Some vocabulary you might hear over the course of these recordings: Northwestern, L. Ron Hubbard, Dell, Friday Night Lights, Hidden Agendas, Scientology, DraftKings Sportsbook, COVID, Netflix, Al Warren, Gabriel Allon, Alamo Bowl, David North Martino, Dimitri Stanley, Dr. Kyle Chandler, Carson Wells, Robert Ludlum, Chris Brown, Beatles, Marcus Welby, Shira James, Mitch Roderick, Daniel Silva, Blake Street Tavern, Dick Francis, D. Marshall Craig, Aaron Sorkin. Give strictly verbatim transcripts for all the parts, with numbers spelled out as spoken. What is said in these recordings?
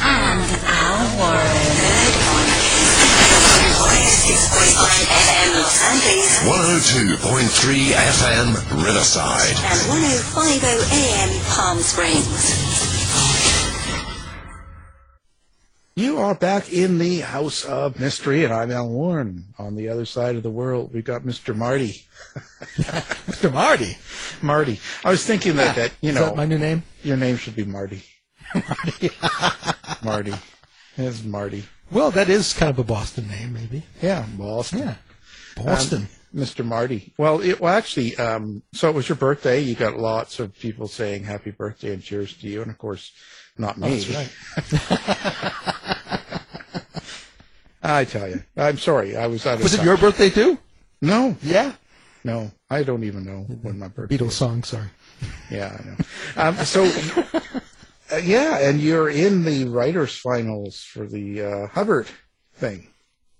and Al Warren. one oh two point three F M Riverside and one oh five point oh A M Palm Springs. You are back in the House of Mystery, and I'm Al Warren. On the other side of the world, we've got Mister Marty. Mister Marty? Marty. I was thinking that, yeah. that you know. Is that my new name? Your name should be Marty. Marty. Marty. It's Marty. Well, that is kind of a Boston name, maybe. Yeah, Boston. Yeah. Boston. Um, Mister Marty. Well, it, well actually, um, so it was your birthday. You got lots of people saying happy birthday and cheers to you, and of course, not me. That's right. I tell you. I'm sorry. I was out of Was time. It your birthday, too? No. Yeah? No, I don't even know when my birthday Beatles is. Song, sorry. Yeah, I know. Um, so, uh, yeah, and you're in the writers' finals for the uh, Hubbard thing.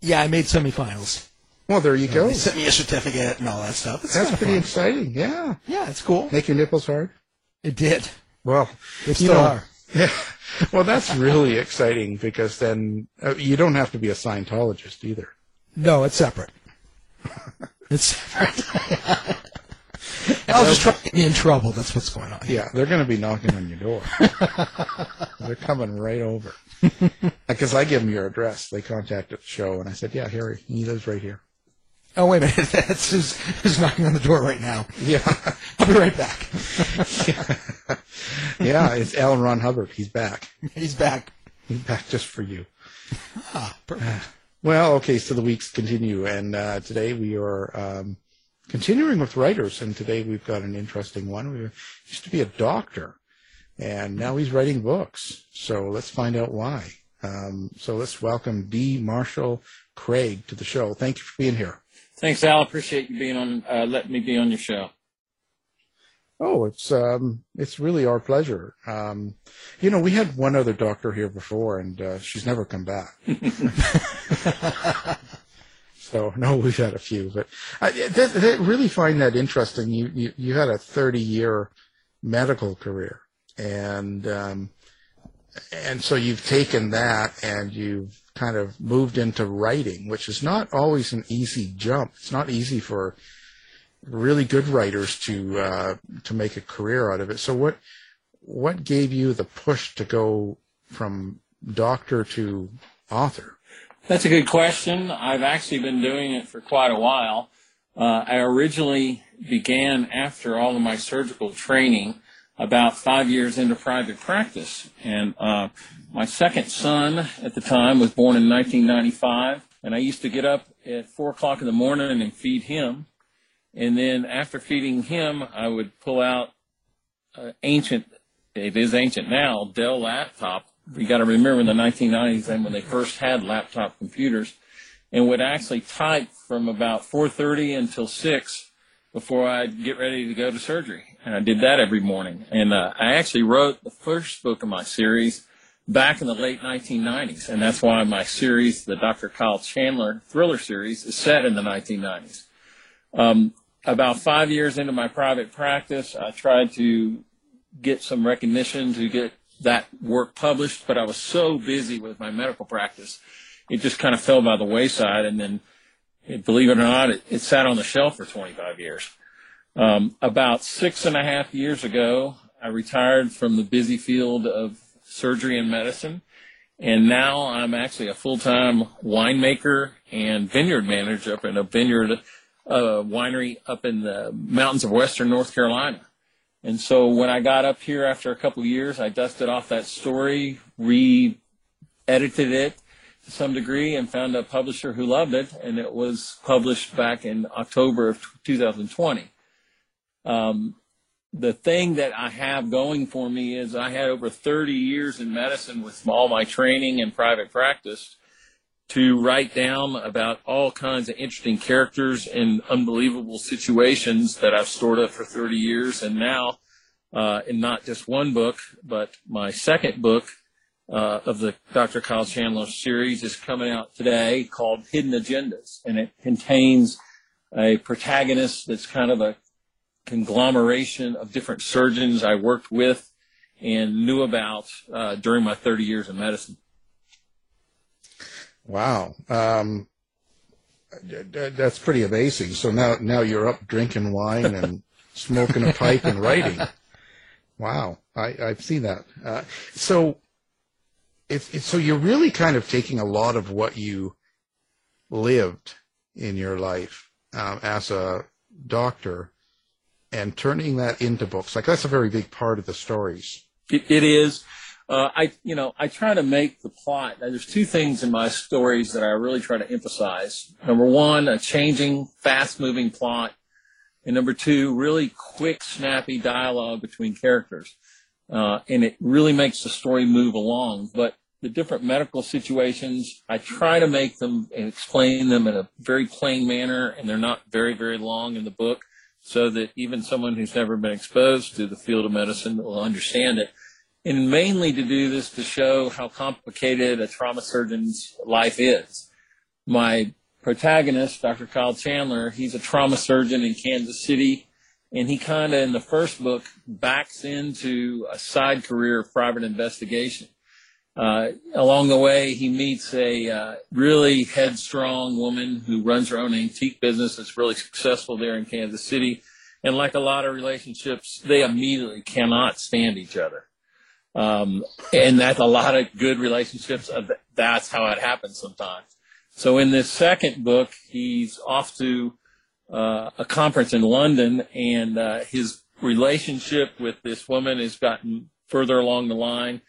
Yeah, I made semifinals. Well, there you so go. They sent me a certificate and all that stuff. It's That's pretty fun. Exciting, yeah. Yeah, it's cool. Make your nipples hard? It did. Well, they still know, are. Yeah. Well, that's really exciting because then uh, you don't have to be a Scientologist either. No, it's separate. It's separate. I'll just try to get in trouble. That's what's going on. Yeah, they're going to be knocking on your door. They're coming right over. Because I give them your address. They contacted the show, and I said, yeah, Harry, he lives right here. Oh, wait a minute. That's who's, who's knocking on the door right now. Yeah. I'll be right back. yeah. yeah, it's L. Ron Hubbard. He's back. He's back. He's back just for you. Ah, perfect. Well, okay, so the weeks continue, and uh, today we are um, continuing with writers, and today we've got an interesting one. We used to be a doctor, and now he's writing books, so let's find out why. Um, so let's welcome D. Marshall Craig to the show. Thank you for being here. Thanks, Al. Appreciate you being on. Uh, letting me be on your show. Oh, it's um, it's really our pleasure. Um, you know, we had one other doctor here before, and uh, she's never come back. So, no, we've had a few, but I that, that really find that interesting. You, you you had a thirty-year medical career, and um, and so you've taken that and you've kind of moved into writing, which is not always an easy jump. It's not easy for really good writers to uh, to make a career out of it. So what what gave you the push to go from doctor to author? That's a good question. I've actually been doing it for quite a while. Uh, I originally began after all of my surgical training about five years into private practice. And uh, my second son at the time was born in nineteen ninety-five, and I used to get up at four o'clock in the morning and feed him. And then after feeding him, I would pull out uh, ancient, it is ancient now, Dell laptop. You got to remember in the nineteen nineties and when they first had laptop computers, and would actually type from about four thirty until six before I'd get ready to go to surgery. And I did that every morning. And uh, I actually wrote the first book of my series back in the late nineteen nineties. And that's why my series, the Doctor Kyle Chandler thriller series, is set in the nineteen nineties. Um, about five years into my private practice, I tried to get some recognition to get that work published, but I was so busy with my medical practice, it just kind of fell by the wayside. And then, it, believe it or not, it, it sat on the shelf for twenty-five years. Um, about six and a half years ago, I retired from the busy field of surgery and medicine. And now I'm actually a full-time winemaker and vineyard manager up in a vineyard uh, winery up in the mountains of Western North Carolina. And so when I got up here after a couple of years, I dusted off that story, re-edited it to some degree, and found a publisher who loved it, and it was published back in October of two thousand twenty. Um, the thing that I have going for me is I had over thirty years in medicine with all my training and private practice to write down about all kinds of interesting characters and unbelievable situations that I've stored up for thirty years. And now, uh, in not just one book, but my second book uh, of the Doctor Kyle Chandler series is coming out today, called Hidden Agendas. And it contains a protagonist that's kind of a conglomeration of different surgeons I worked with and knew about uh, during my thirty years in medicine. Wow. Um, that's pretty amazing. So now, now you're up drinking wine and smoking a pipe and writing. Wow. I, I've seen that. Uh, so it's, it's, so you're really kind of taking a lot of what you lived in your life, um, as a doctor and turning that into books. Like that's a very big part of the stories. It, it is. Uh, I, you know, I try to make the plot. Now, there's two things in my stories that I really try to emphasize. Number one, a changing, fast-moving plot. And number two, really quick, snappy dialogue between characters. Uh, and it really makes the story move along. But the different medical situations, I try to make them and explain them in a very plain manner, and they're not very, very long in the book, so that even someone who's never been exposed to the field of medicine will understand it. And mainly to do this to show how complicated a trauma surgeon's life is. My protagonist, Doctor Kyle Chandler, he's a trauma surgeon in Kansas City, and he kind of, in the first book, backs into a side career of private investigation. Uh, along the way, he meets a uh, really headstrong woman who runs her own antique business that's really successful there in Kansas City. And like a lot of relationships, they immediately cannot stand each other. Um, and that's a lot of good relationships. That's how it happens sometimes. So in this second book, he's off to uh, a conference in London, and uh, his relationship with this woman has gotten further along the line.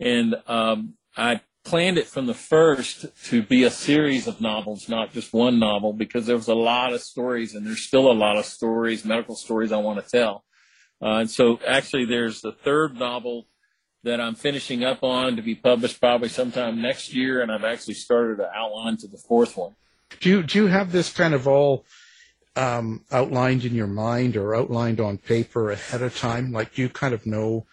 And um, I planned it from the first to be a series of novels, not just one novel, because there was a lot of stories, and there's still a lot of stories, medical stories I want to tell. Uh, and so actually there's the third novel that I'm finishing up on to be published probably sometime next year, and I've actually started an outline to the fourth one. Do you, do you have this kind of all um, outlined in your mind or outlined on paper ahead of time? Like, do you kind of know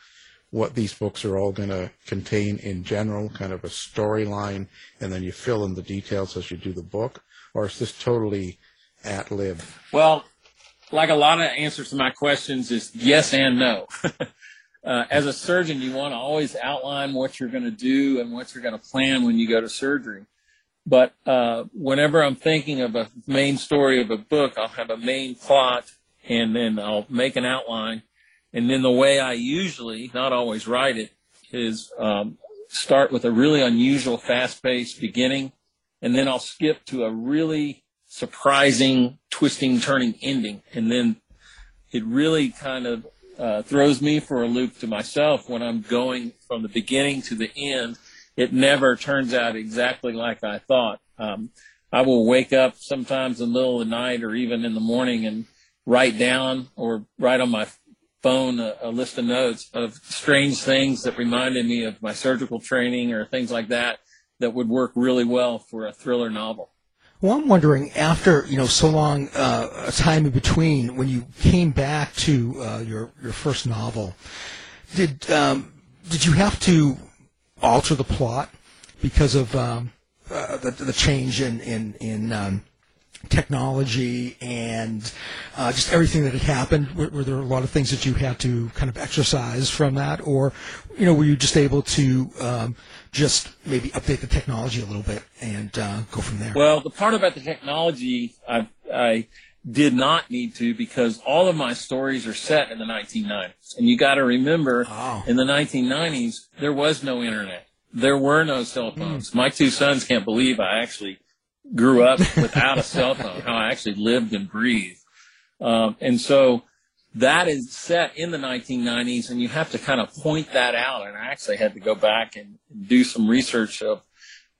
what these books are all going to contain in general, kind of a storyline, and then you fill in the details as you do the book? Or is this totally ad lib? Well, like a lot of answers to my questions is yes and no. Uh, as a surgeon, you want to always outline what you're going to do and what you're going to plan when you go to surgery. But uh, whenever I'm thinking of a main story of a book, I'll have a main plot, and then I'll make an outline. And then the way I usually, not always write it, is um, start with a really unusual, fast-paced beginning, and then I'll skip to a really surprising, twisting, turning ending. And then it really kind of Uh, throws me for a loop to myself when I'm going from the beginning to the end. It never turns out exactly like I thought. Um, I will wake up sometimes in the middle of the night or even in the morning and write down or write on my phone a, a list of notes of strange things that reminded me of my surgical training or things like that that would work really well for a thriller novel. Well, I'm wondering, after, you know, so long uh, a time in between, when you came back to uh, your your first novel, did um, did you have to alter the plot because of um, uh, the, the change in in, in um, technology and uh, just everything that had happened? Were, were there a lot of things that you had to kind of exercise from that, or, you know, were you just able to um, just maybe update the technology a little bit and uh, go from there? Well, the part about the technology, I, I did not need to, because all of my stories are set in the nineteen nineties. And you got to remember, oh. in the nineteen nineties, there was no internet. There were no cell phones. Mm. My two sons can't believe I actually grew up without a cell phone, how I actually lived and breathed. Um, and so that is set in the nineteen nineties, and you have to kind of point that out. And I actually had to go back and do some research of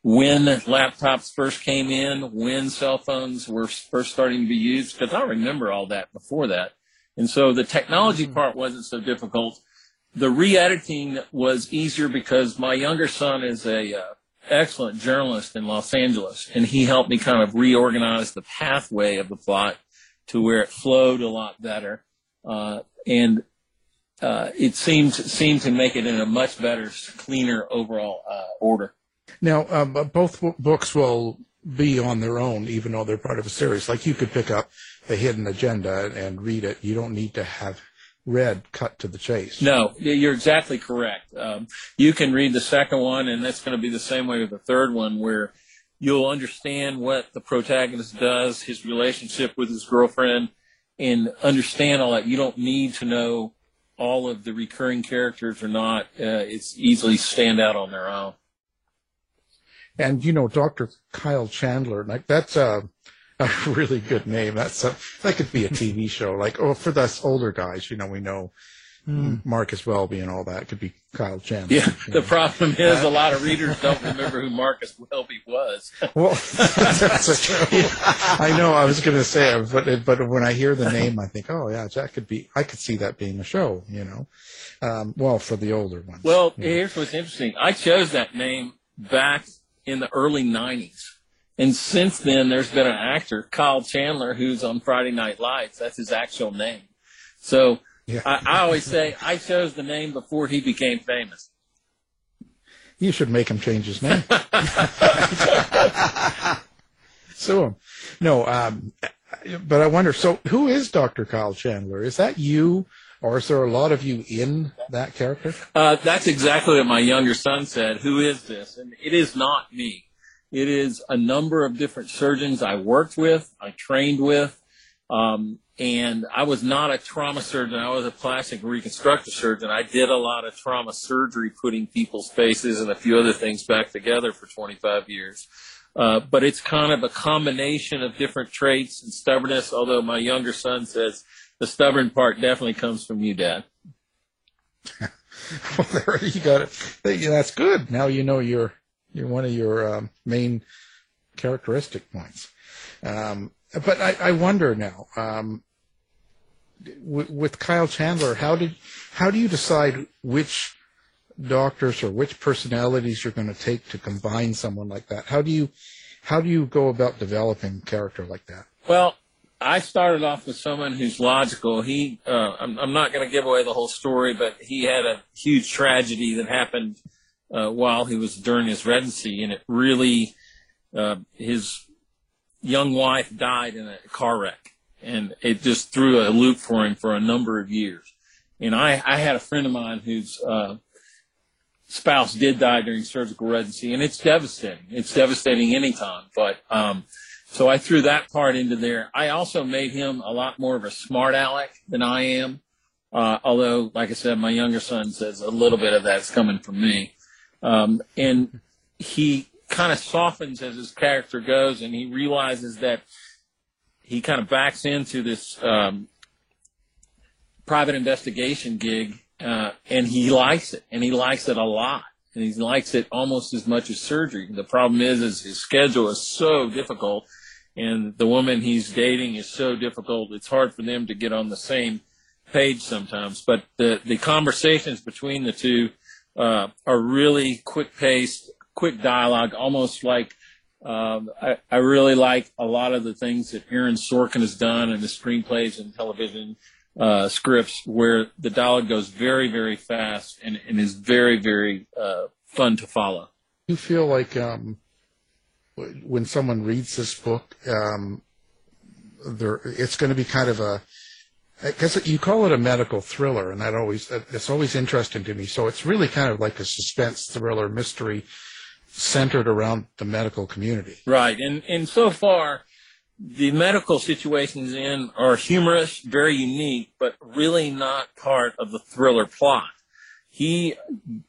when laptops first came in, when cell phones were first starting to be used, because I remember all that before that. And so the technology part wasn't so difficult. The re-editing was easier because my younger son is a uh, excellent journalist in Los Angeles, and he helped me kind of reorganize the pathway of the plot to where it flowed a lot better. Uh, and uh, it seemed seemed to make it in a much better, cleaner overall uh, order. Now, um, both w- books will be on their own, even though they're part of a series. Like, you could pick up The Hidden Agenda and read it. You don't need to have read Cut to the Chase. No, you're exactly correct. Um, you can read the second one, and that's going to be the same way with the third one, where you'll understand what the protagonist does, his relationship with his girlfriend, and understand all that. You don't need to know all of the recurring characters or not. Uh, it's easily stand out on their own. And, you know, Doctor Kyle Chandler, like, that's a, a really good name. That's a, that could be a T V show. Like, oh, for us older guys, you know, we know mm. Marcus Welby and all that. It could be Kyle Chandler. Yeah, the know. problem is a lot of readers don't remember who Marcus Welby was. Well, that's true. Yeah. I know. I was going to say, but but when I hear the name, I think, oh yeah, that could be. I could see that being a show. You know, um, well, for the older ones. Well, here's know. what's interesting. I chose that name back in the early nineties. And since then, there's been an actor, Kyle Chandler, who's on Friday Night Lights. That's his actual name. So yeah. I, I always say I chose the name before he became famous. You should make him change his name. Sue him. No, um, but I wonder, so who is Doctor Kyle Chandler? Is that you, or is there a lot of you in that character? Uh, that's exactly what my younger son said. Who is this? And it is not me. It is a number of different surgeons I worked with, I trained with, um, and I was not a trauma surgeon. I was a plastic reconstructive surgeon. I did a lot of trauma surgery, putting people's faces and a few other things back together for twenty-five years. Uh, but it's kind of a combination of different traits and stubbornness, although my younger son says the stubborn part definitely comes from you, Dad. Well, there you got it. That's good. Now you know you're... You're one of your um, main characteristic points. Um, but I, I wonder now, um, w- with Kyle Chandler, how did how do you decide which doctors or which personalities you're going to take to combine someone like that? How do you how do you go about developing a character like that? Well, I started off with someone who's logical. He, uh, I'm, I'm not going to give away the whole story, but he had a huge tragedy that happened Uh, while he was during his residency, and it really, uh, his young wife died in a car wreck, and it just threw a loop for him for a number of years. And I, I had a friend of mine whose uh, spouse did die during surgical residency, and it's devastating. It's devastating anytime. But um, so I threw that part into there. I also made him a lot more of a smart aleck than I am, uh, although, like I said, my younger son says a little bit of that's coming from me. Um, and he kind of softens as his character goes, and he realizes that he kind of backs into this um, private investigation gig, uh, and he likes it, and he likes it a lot, and he likes it almost as much as surgery. The problem is, is his schedule is so difficult, and the woman he's dating is so difficult, it's hard for them to get on the same page sometimes. But the, the conversations between the two uh, are really quick-paced, quick dialogue, almost like um, I, I really like a lot of the things that Aaron Sorkin has done in the screenplays and television uh, scripts, where the dialogue goes very, very fast and, and is very, very uh, fun to follow. You feel like um, when someone reads this book, um, there it's going to be kind of a, because you call it a medical thriller, and that always it's always interesting to me. So it's really kind of like a suspense thriller mystery centered around the medical community. Right, and and so far, the medical situations in are humorous, very unique, but really not part of the thriller plot. He,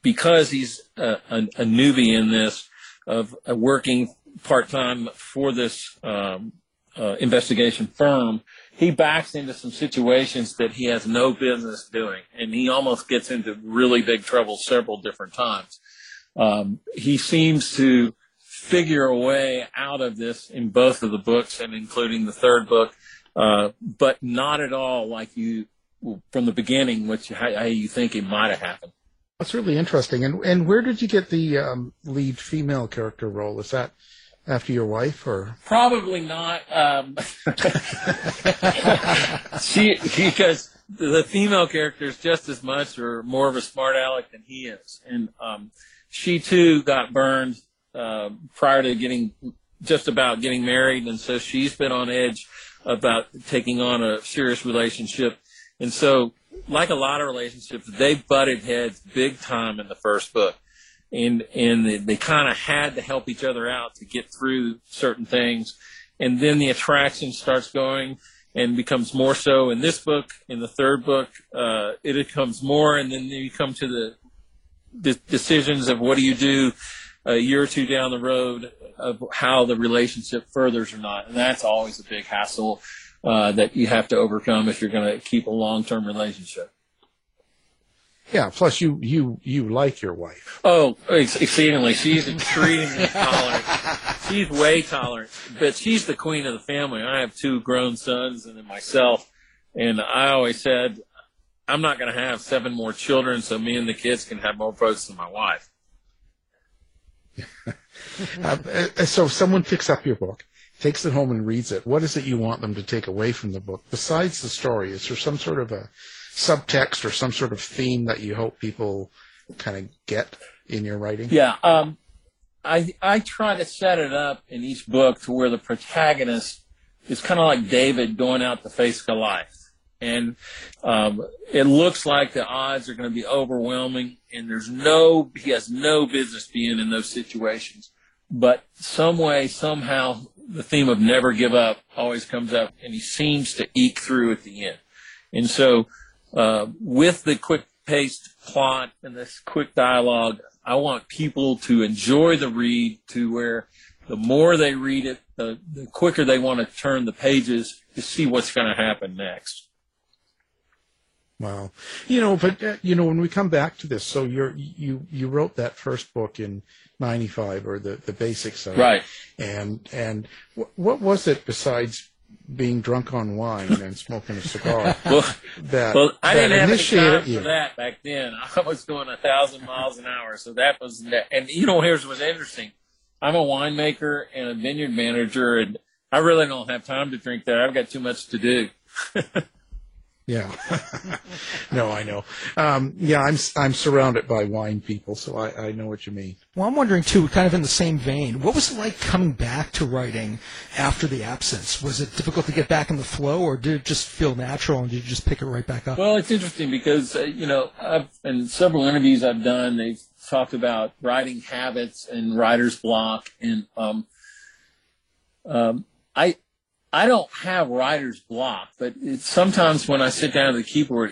because he's a, a, a newbie in this, of uh, working part-time for this um, uh, investigation firm, he backs into some situations that he has no business doing, and he almost gets into really big trouble several different times. Um, he seems to figure a way out of this in both of the books, and including the third book, uh, but not at all like you from the beginning, which how, how you think it might have happened. That's really interesting. And and where did you get the um, lead female character role? Is that after your wife, or probably not? Um, she because the female character is just as much or more of a smart aleck than he is, and um, she too got burned uh, prior to getting just about getting married, and so she's been on edge about taking on a serious relationship. And so, like a lot of relationships, they butted heads big time in the first book. And and they, they kind of had to help each other out to get through certain things. And then the attraction starts going and becomes more so in this book. In the third book, uh, it becomes more. And then you come to the, the decisions of what do you do a year or two down the road of how the relationship furthers or not. And that's always a big hassle Uh, that you have to overcome if you're going to keep a long-term relationship. Yeah, plus you you, you like your wife. Oh, ex- exceedingly. She's extremely tolerant. She's way tolerant. But she's the queen of the family. I have two grown sons and then myself. And I always said, I'm not going to have seven more children so me and the kids can have more folks than my wife. uh, so if someone picks up your book, takes it home and reads it, what is it you want them to take away from the book? Besides the story, is there some sort of a subtext or some sort of theme that you hope people kind of get in your writing? Yeah. Um, I I try to set it up in each book to where the protagonist is kind of like David going out to face Goliath. And um, it looks like the odds are going to be overwhelming, and there's no he has no business being in those situations. But some way, somehow, the theme of never give up always comes up, and he seems to eke through at the end. And so uh, with the quick-paced plot and this quick dialogue, I want people to enjoy the read to where the more they read it, the, the quicker they want to turn the pages to see what's going to happen next. Wow. You know, but, uh, you know, when we come back to this, so you're, you you wrote that first book in ninety-five, or the, the basics of it. Right. And, and w- what was it besides being drunk on wine and smoking a cigar well, that Well, I that didn't have any time for that back then. I was going a thousand miles an hour, so that was – and, you know, here's what's interesting. I'm a winemaker and a vineyard manager, and I really don't have time to drink there. I've got too much to do. Yeah. No, I know. Um, yeah, I'm I'm surrounded by wine people, so I, I know what you mean. Well, I'm wondering, too, kind of in the same vein, what was it like coming back to writing after the absence? Was it difficult to get back in the flow, or did it just feel natural, and did you just pick it right back up? Well, it's interesting because, uh, you know, I've, in several interviews I've done, they've talked about writing habits and writer's block, and um, um, I – I don't have writer's block, but it's sometimes when I sit down to the keyboard.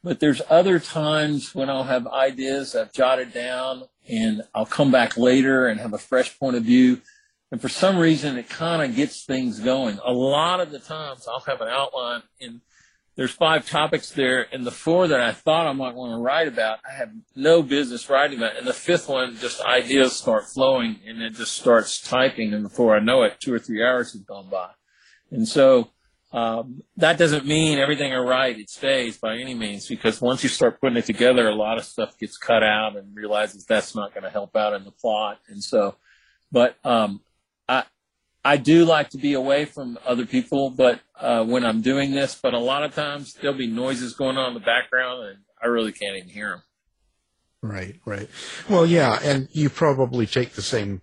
But there's other times when I'll have ideas I've jotted down and I'll come back later and have a fresh point of view. And for some reason, it kind of gets things going. A lot of the times I'll have an outline and there's five topics there. And the four that I thought I might want to write about, I have no business writing about. And the fifth one, just ideas start flowing and it just starts typing. And before I know it, two or three hours have gone by. And so Um, that doesn't mean everything I write, it stays by any means, because once you start putting it together, a lot of stuff gets cut out and realizes that's not going to help out in the plot. And so, but, um, I, I do like to be away from other people, but, uh, when I'm doing this, but a lot of times there'll be noises going on in the background and I really can't even hear them. Right, right. Well, yeah. And you probably take the same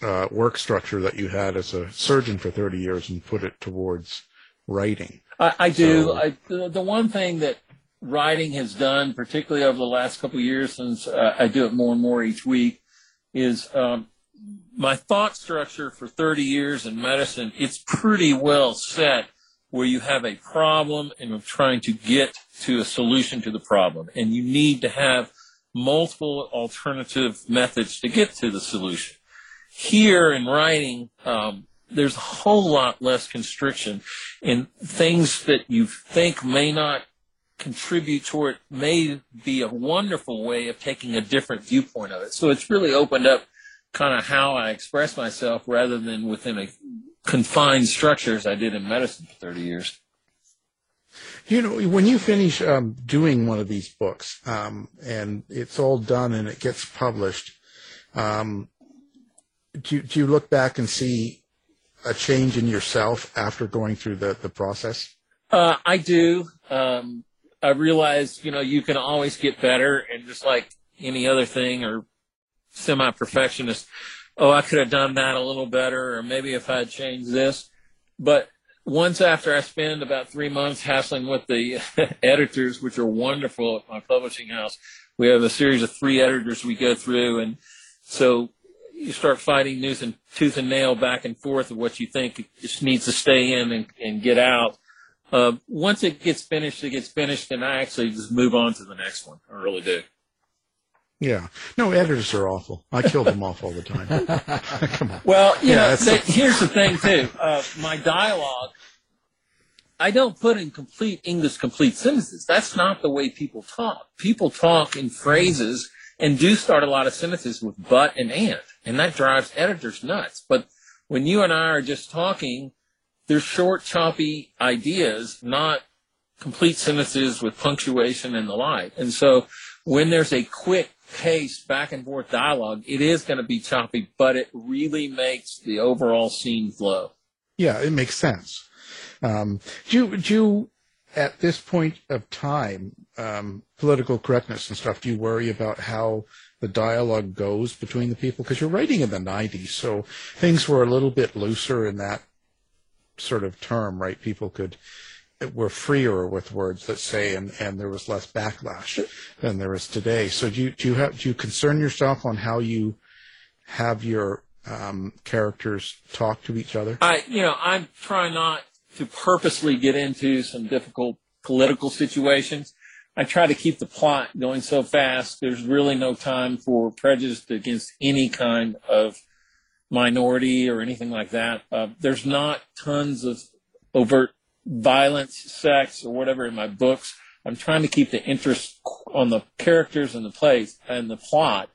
Uh, work structure that you had as a surgeon for thirty years and put it towards writing. I, I do. So, I, the, the one thing that writing has done, particularly over the last couple of years since uh, I do it more and more each week, is um, my thought structure for thirty years in medicine, it's pretty well set where you have a problem and you're trying to get to a solution to the problem. And you need to have multiple alternative methods to get to the solution. Here in writing, um, there's a whole lot less constriction, and things that you think may not contribute toward may be a wonderful way of taking a different viewpoint of it. So it's really opened up kind of how I express myself rather than within a confined structure as I did in medicine for thirty years. You know, when you finish um, doing one of these books um, and it's all done and it gets published, um, Do you, do you look back and see a change in yourself after going through the, the process? Uh, I do. Um, I realize, you know, you can always get better. And just like any other thing or semi-perfectionist, oh, I could have done that a little better, or maybe if I had changed this. But once after I spend about three months hassling with the editors, which are wonderful at my publishing house, we have a series of three editors we go through. And so you start fighting news and tooth and nail back and forth of what you think it just needs to stay in and, and get out. Uh, once it gets finished, it gets finished, and I actually just move on to the next one. I really do. Yeah. No, editors are awful. I kill them off all the time. Come on. Well, you yeah, know, they, here's the thing, too. Uh, my dialogue, I don't put in complete English, complete sentences. That's not the way people talk. People talk in phrases and do start a lot of sentences with but and and, and that drives editors nuts. But when you and I are just talking, they're short, choppy ideas, not complete sentences with punctuation and the like. And so when there's a quick pace back and forth dialogue, it is going to be choppy, but it really makes the overall scene flow. Yeah, it makes sense. Um, do you, do you, at this point of time, um, political correctness and stuff, do you worry about how the dialogue goes between the people? Because you're writing in the nineties, so things were a little bit looser in that sort of term, right? People could were freer with words, let's say, and, and there was less backlash than there is today. So do you do you have do you concern yourself on how you have your um, characters talk to each other? I you know I try not to purposely get into some difficult political situations. I try to keep the plot going so fast. There's really no time for prejudice against any kind of minority or anything like that. Uh, there's not tons of overt violence, sex, or whatever in my books. I'm trying to keep the interest on the characters and the plays and the plot.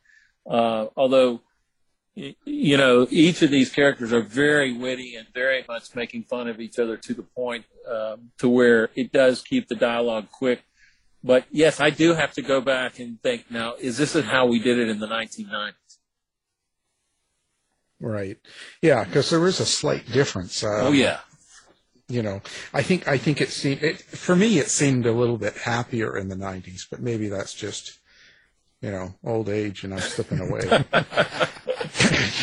Uh, although, you know, each of these characters are very witty and very much making fun of each other to the point uh, to where it does keep the dialogue quick. But yes, I do have to go back and think now, is this how we did it in the nineteen nineties? Right. Yeah, because there is a slight difference. Uh, oh, yeah. You know, I think I think it seemed, it, for me, it seemed a little bit happier in the nineties, but maybe that's just, you know, old age and I'm slipping away.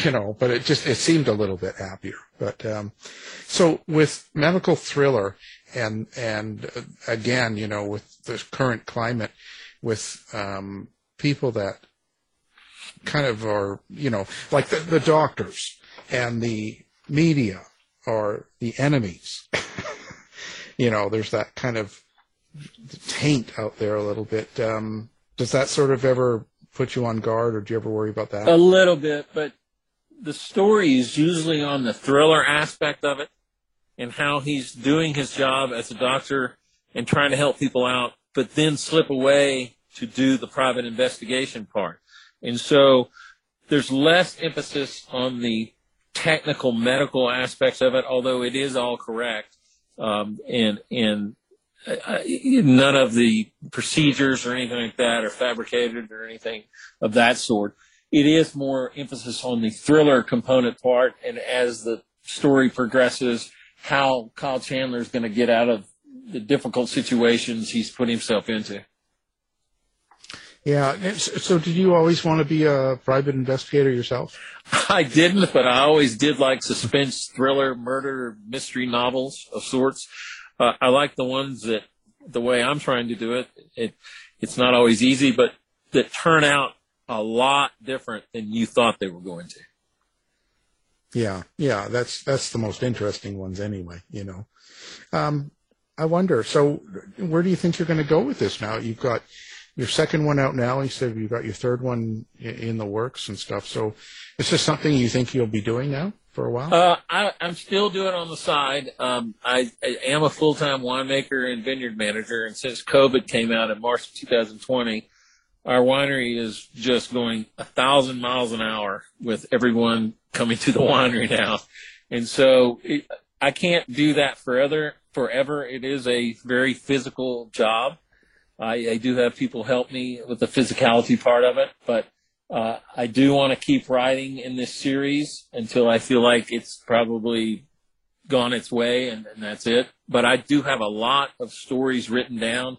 You know, but it just, it seemed a little bit happier. But um, so with medical thriller and, and uh, again, you know, with the current climate, with um, people that kind of are, you know, like the, the doctors and the media are the enemies. You know, there's that kind of taint out there a little bit. Um, does that sort of ever put you on guard, or do you ever worry about that? A little bit, but the story is usually on the thriller aspect of it and how he's doing his job as a doctor and trying to help people out, but then slip away to do the private investigation part. And so there's less emphasis on the technical medical aspects of it, although it is all correct, um, and and uh, none of the procedures or anything like that are fabricated or anything of that sort. It is more emphasis on the thriller component part, and as the story progresses, how Kyle Chandler is going to get out of the difficult situations he's put himself into. Yeah. So did you always want to be a private investigator yourself? I didn't, but I always did like suspense, thriller, murder, mystery novels of sorts. Uh, I like the ones that, the way I'm trying to do it, it, it's not always easy, but that turn out a lot different than you thought they were going to. Yeah. Yeah. That's, that's the most interesting ones anyway, you know. Um, I wonder, so where do you think you're going to go with this now? You've got your second one out now. You said you've got your third one in the works and stuff. So is this something you think you'll be doing now for a while? Uh, I, I'm still doing it on the side. Um, I, I am a full-time winemaker and vineyard manager. And since COVID came out in March of two thousand twenty, our winery is just going a thousand miles an hour with everyone coming to the winery now. And so it, I can't do that forever. Forever. It is a very physical job. I, I do have people help me with the physicality part of it, but uh, I do want to keep writing in this series until I feel like it's probably gone its way and, and that's it. But I do have a lot of stories written down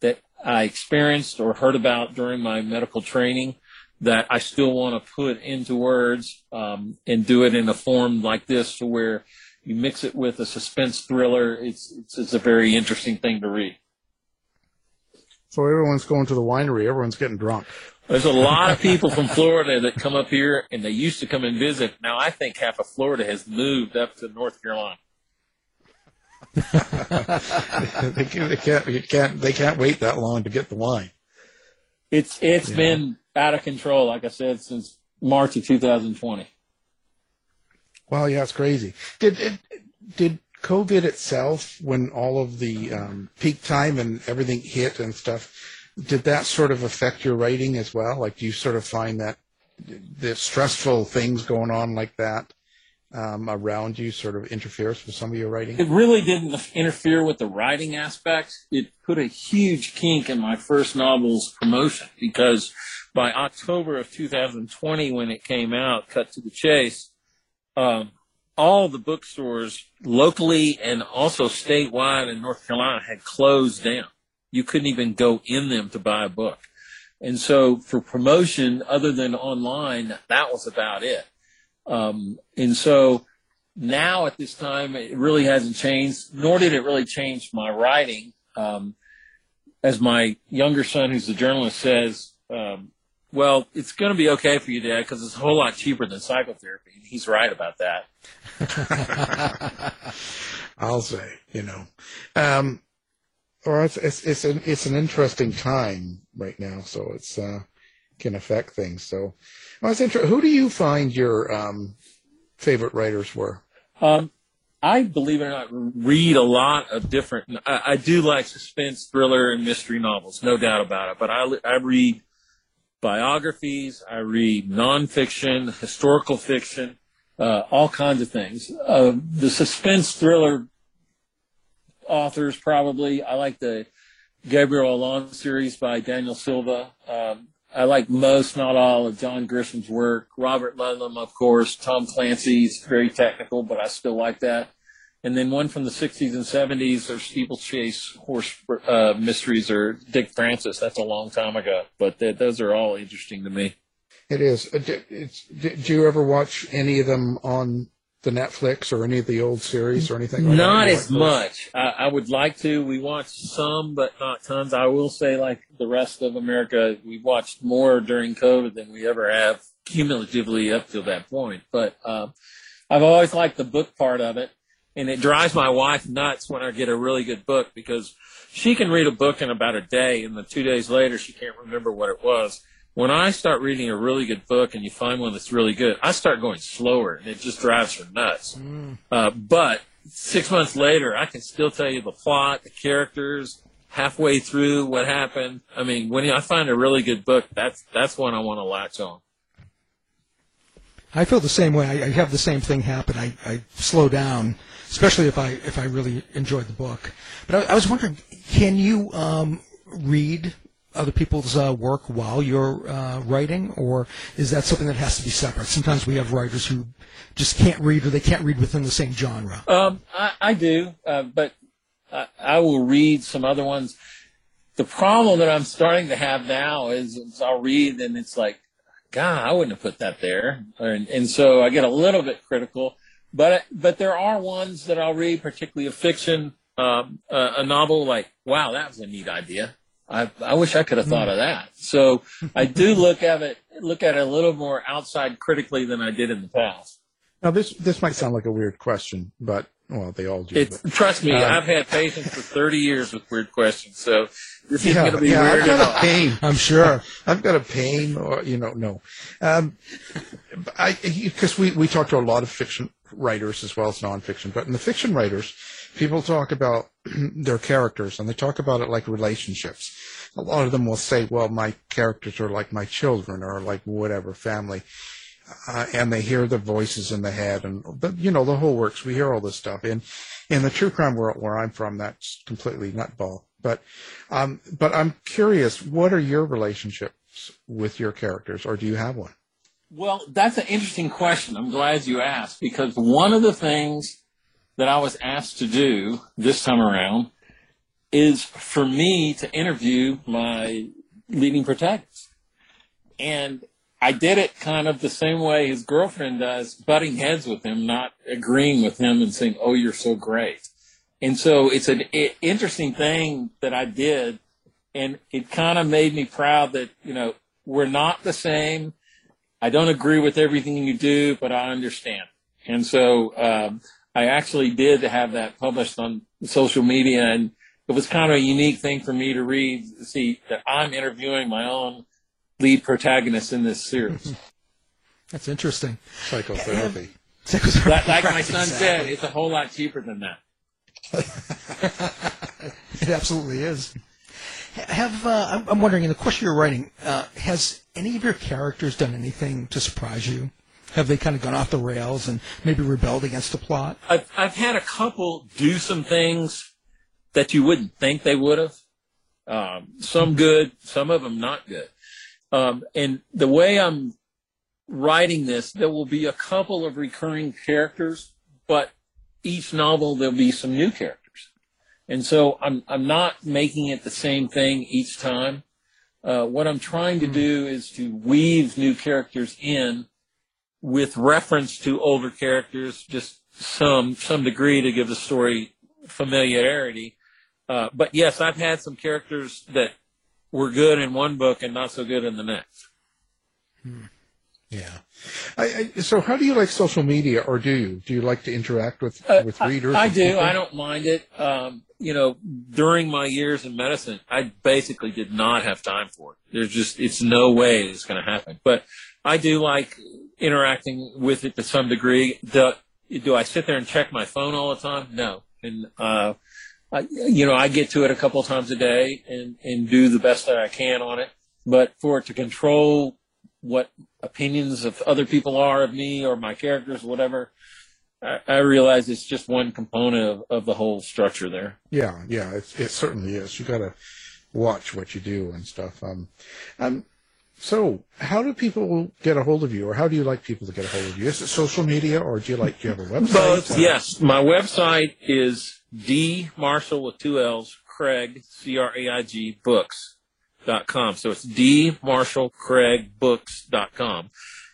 that I experienced or heard about during my medical training that I still want to put into words um, and do it in a form like this to where you mix it with a suspense thriller. It's, it's, it's a very interesting thing to read. So everyone's going to the winery. Everyone's getting drunk. There's a lot of people from Florida that come up here, and they used to come and visit. Now I think half of Florida has moved up to North Carolina. they, can't, they, can't, they, can't, they can't wait that long to get the wine. It's It's yeah. been out of control, like I said, since March of two thousand twenty. Wow, yeah, it's crazy. Did it, did COVID itself, when all of the um, peak time and everything hit and stuff, did that sort of affect your writing as well? Like, do you sort of find that the stressful things going on like that um, around you sort of interferes with some of your writing? It really didn't interfere with the writing aspect. It put a huge kink in my first novel's promotion, because by October of two thousand twenty, when it came out, cut to the chase, um, all the bookstores locally and also statewide in North Carolina had closed down. You couldn't even go in them to buy a book. And so for promotion, other than online, that was about it. Um, and so now at this time, it really hasn't changed, nor did it really change my writing. Um, as my younger son, who's a journalist, says, um, well, it's going to be okay for you, Dad, because it's a whole lot cheaper than psychotherapy. And he's right about that. I'll say, you know. Um, Or it's it's it's an it's an interesting time right now, so it's uh, can affect things. So, well, it's interesting. Who do you find your um, favorite writers were? Um, I believe it or not, read a lot of different. I, I do like suspense, thriller, and mystery novels, no doubt about it. But I I read biographies, I read nonfiction, historical fiction, uh, all kinds of things. Uh, the suspense thriller authors, probably. I like the Gabriel Allon series by Daniel Silva. Um, I like most, not all, of John Grisham's work. Robert Ludlum, of course. Tom Clancy's very technical, but I still like that. And then one from the sixties and seventies, or Steeplechase Horse uh, Mysteries, or Dick Francis. That's a long time ago, but th- those are all interesting to me. It is. It's, do you ever watch any of them on the Netflix or any of the old series or anything like that? Not as much. I, I would like to. We watched some, but not tons. I will say, like the rest of America, we watched more during COVID than we ever have cumulatively up to that point. But uh, I've always liked the book part of it, and it drives my wife nuts when I get a really good book, because she can read a book in about a day, and then two days later she can't remember what it was. When I start reading a really good book and you find one that's really good, I start going slower, and it just drives her nuts. Mm. Uh, but six months later, I can still tell you the plot, the characters, halfway through what happened. I mean, when I find a really good book, that's that's one I want to latch on. I feel the same way. I, I have the same thing happen. I, I slow down, especially if I if I really enjoyed the book. But I, I was wondering, can you um, read other people's uh, work while you're uh, writing, or is that something that has to be separate? Sometimes we have writers who just can't read, or they can't read within the same genre. Um, I, I do, uh, but I, I will read some other ones. The problem that I'm starting to have now is, is I'll read and it's like, God, I wouldn't have put that there. And, and so I get a little bit critical, but, but there are ones that I'll read, particularly a fiction, um, a, a novel, like, wow, that was a neat idea. I, I wish I could have thought of that. So I do look at it look at it a little more outside critically than I did in the past. Now, this this might sound like a weird question, but, well, they all do. It's, trust me, um, I've had patients for thirty years with weird questions, so this yeah, is going to be yeah, weird. I've got at a pain, I'm sure. I've got a pain, or, you know, no. Um, I because we, we talk to a lot of fiction writers as well as nonfiction, but in the fiction writers, people talk about their characters, and they talk about it like relationships. A lot of them will say, well, my characters are like my children, or like whatever, family. Uh, and they hear the voices in the head, and, the, you know, the whole works. We hear all this stuff. And in the true crime world where I'm from, that's completely nutball. But, um, but I'm curious, what are your relationships with your characters, or do you have one? Well, that's an interesting question. I'm glad you asked, because one of the things that I was asked to do this time around is for me to interview my leading protagonist. And I did it kind of the same way his girlfriend does, butting heads with him, not agreeing with him and saying, oh, you're so great. And so it's an it, interesting thing that I did. And it kind of made me proud that, you know, we're not the same. I don't agree with everything you do, but I understand. And so, um, I actually did have that published on social media, and it was kind of a unique thing for me to read, to see that I'm interviewing my own lead protagonist in this series. That's interesting. Psychotherapy. Psychotherapy. Like, like my son exactly. said, it's a whole lot cheaper than that. It absolutely is. Have uh, I'm wondering, in the course of your writing, uh, has any of your characters done anything to surprise you? Have they kind of gone off the rails and maybe rebelled against the plot? I've, I've had a couple do some things that you wouldn't think they would have. Um, some good, some of them not good. Um, and the way I'm writing this, there will be a couple of recurring characters, but each novel there'll be some new characters. And so I'm I'm not making it the same thing each time. Uh, what I'm trying to do is to weave new characters in with reference to older characters, just some some degree to give the story familiarity. Uh, but, yes, I've had some characters that were good in one book and not so good in the next. Hmm. Yeah. I, I, so how do you like social media, or do you? Do you like to interact with, uh, with readers? I, I do. People? I don't mind it. Um, you know, during my years in medicine, I basically did not have time for it. There's just, it's no way it's going to happen. But I do like interacting with it to some degree. Do, do I sit there and check my phone all the time? No. And, uh, I, you know, I get to it a couple of times a day and, and do the best that I can on it. But for it to control what opinions of other people are of me or my characters, whatever, I, I realize it's just one component of, of the whole structure there. Yeah, yeah, it, it certainly is. You got to watch what you do and stuff. Um, um, so how do people get a hold of you, or how do you like people to get a hold of you? Is it social media, or do you like, do you have a website? Both, yes. My website is D. Marshall with two L's, Craig, C R A I G, books. Dot com. So it's d marshall craig books dot com.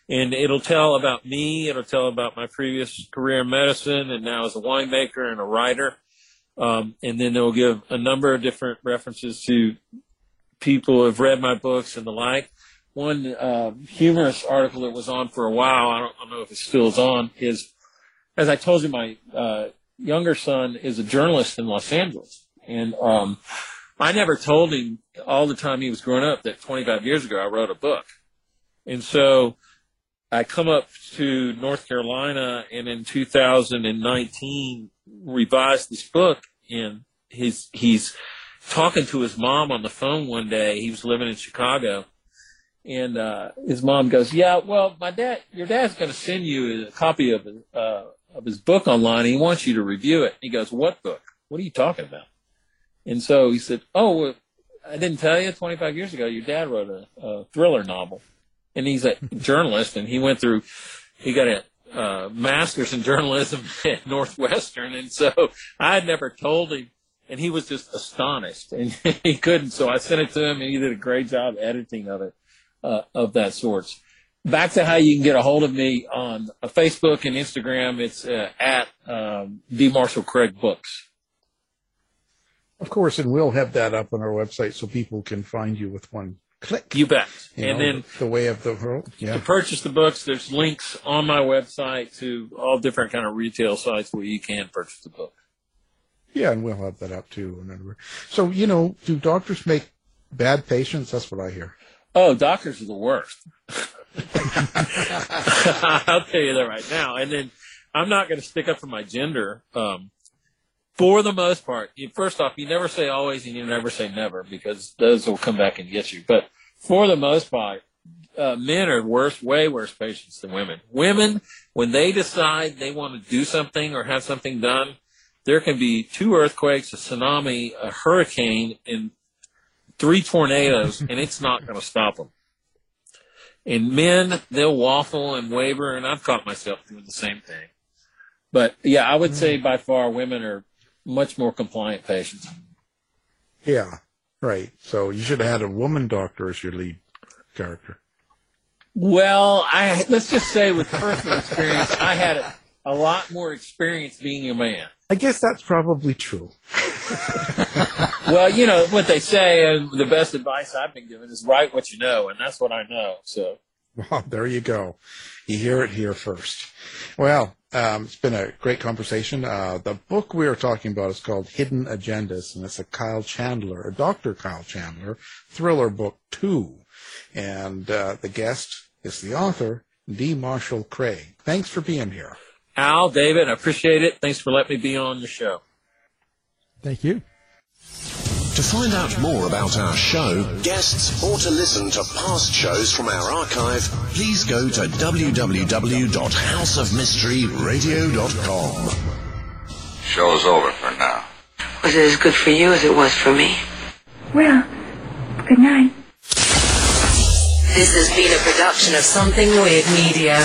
And it'll tell about me. It'll tell about my previous career in medicine and now as a winemaker and a writer. Um, and then it'll give a number of different references to people who have read my books and the like. One uh, humorous article that was on for a while, I don't, I don't know if it still is on, is, as I told you, my uh, younger son is a journalist in Los Angeles. And um, I never told him all the time he was growing up that twenty-five years ago I wrote a book. And so I come up to North Carolina and in two thousand nineteen revised this book, and his, he's talking to his mom on the phone one day. He was living in Chicago, and uh, his mom goes, yeah, well, my dad, your dad's going to send you a copy of, uh, of his book online. He wants you to review it. He goes, what book? What are you talking about? And so he said, oh, well, I didn't tell you twenty-five years ago your dad wrote a, a thriller novel. And he's a journalist, and he went through, he got a uh, master's in journalism at Northwestern. And so I had never told him, and he was just astonished, and he couldn't. So I sent it to him, and he did a great job editing of it, uh, of that sort. Back to how you can get a hold of me on Facebook and Instagram. It's uh, at um, D. Marshall Craig Books. Of course, and we'll have that up on our website so people can find you with one click. You bet. You and know, then the way of the world. Yeah. To purchase the books, there's links on my website to all different kind of retail sites where you can purchase the book. Yeah, and we'll have that up too. So, you know, do doctors make bad patients? That's what I hear. Oh, doctors are the worst. I'll tell you that right now. And then I'm not going to stick up for my gender. Um, For the most part, you, first off, you never say always and you never say never, because those will come back and get you. But for the most part, uh, men are worse, way worse patients than women. Women, when they decide they want to do something or have something done, there can be two earthquakes, a tsunami, a hurricane, and three tornadoes, and it's not going to stop them. And men, they'll waffle and waver, and I've caught myself doing the same thing. But, yeah, I would say by far women are much more compliant patients. Yeah, right. So you should have had a woman doctor as your lead character. Well, I let's just say with personal experience, I had a, a lot more experience being a man. I guess that's probably true. Well, you know, what they say, and the best advice I've been given is write what you know, and that's what I know. So. Well, there you go. You hear it here first. Well, Um, it's been a great conversation. Uh, the book we are talking about is called Hidden Agendas, and it's a Kyle Chandler, a Doctor Kyle Chandler, thriller book two. And uh, the guest is the author, D. Marshall Craig. Thanks for being here. Al, David, I appreciate it. Thanks for letting me be on your show. Thank you. To find out more about our show, guests, or to listen to past shows from our archive, please go to w w w dot house of mystery radio dot com. Show's over for now. Was it as good for you as it was for me? Well, good night. This has been a production of Something Weird Media.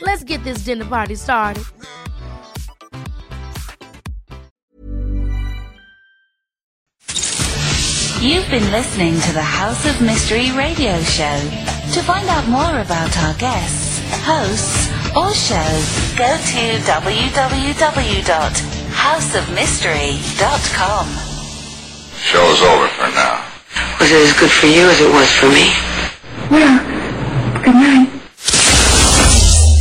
Let's get this dinner party started. You've been listening to the House of Mystery radio show. To find out more about our guests, hosts, or shows, go to w w w dot house of mystery dot com. Show's over for now. Was it as good for you as it was for me? Well, good night.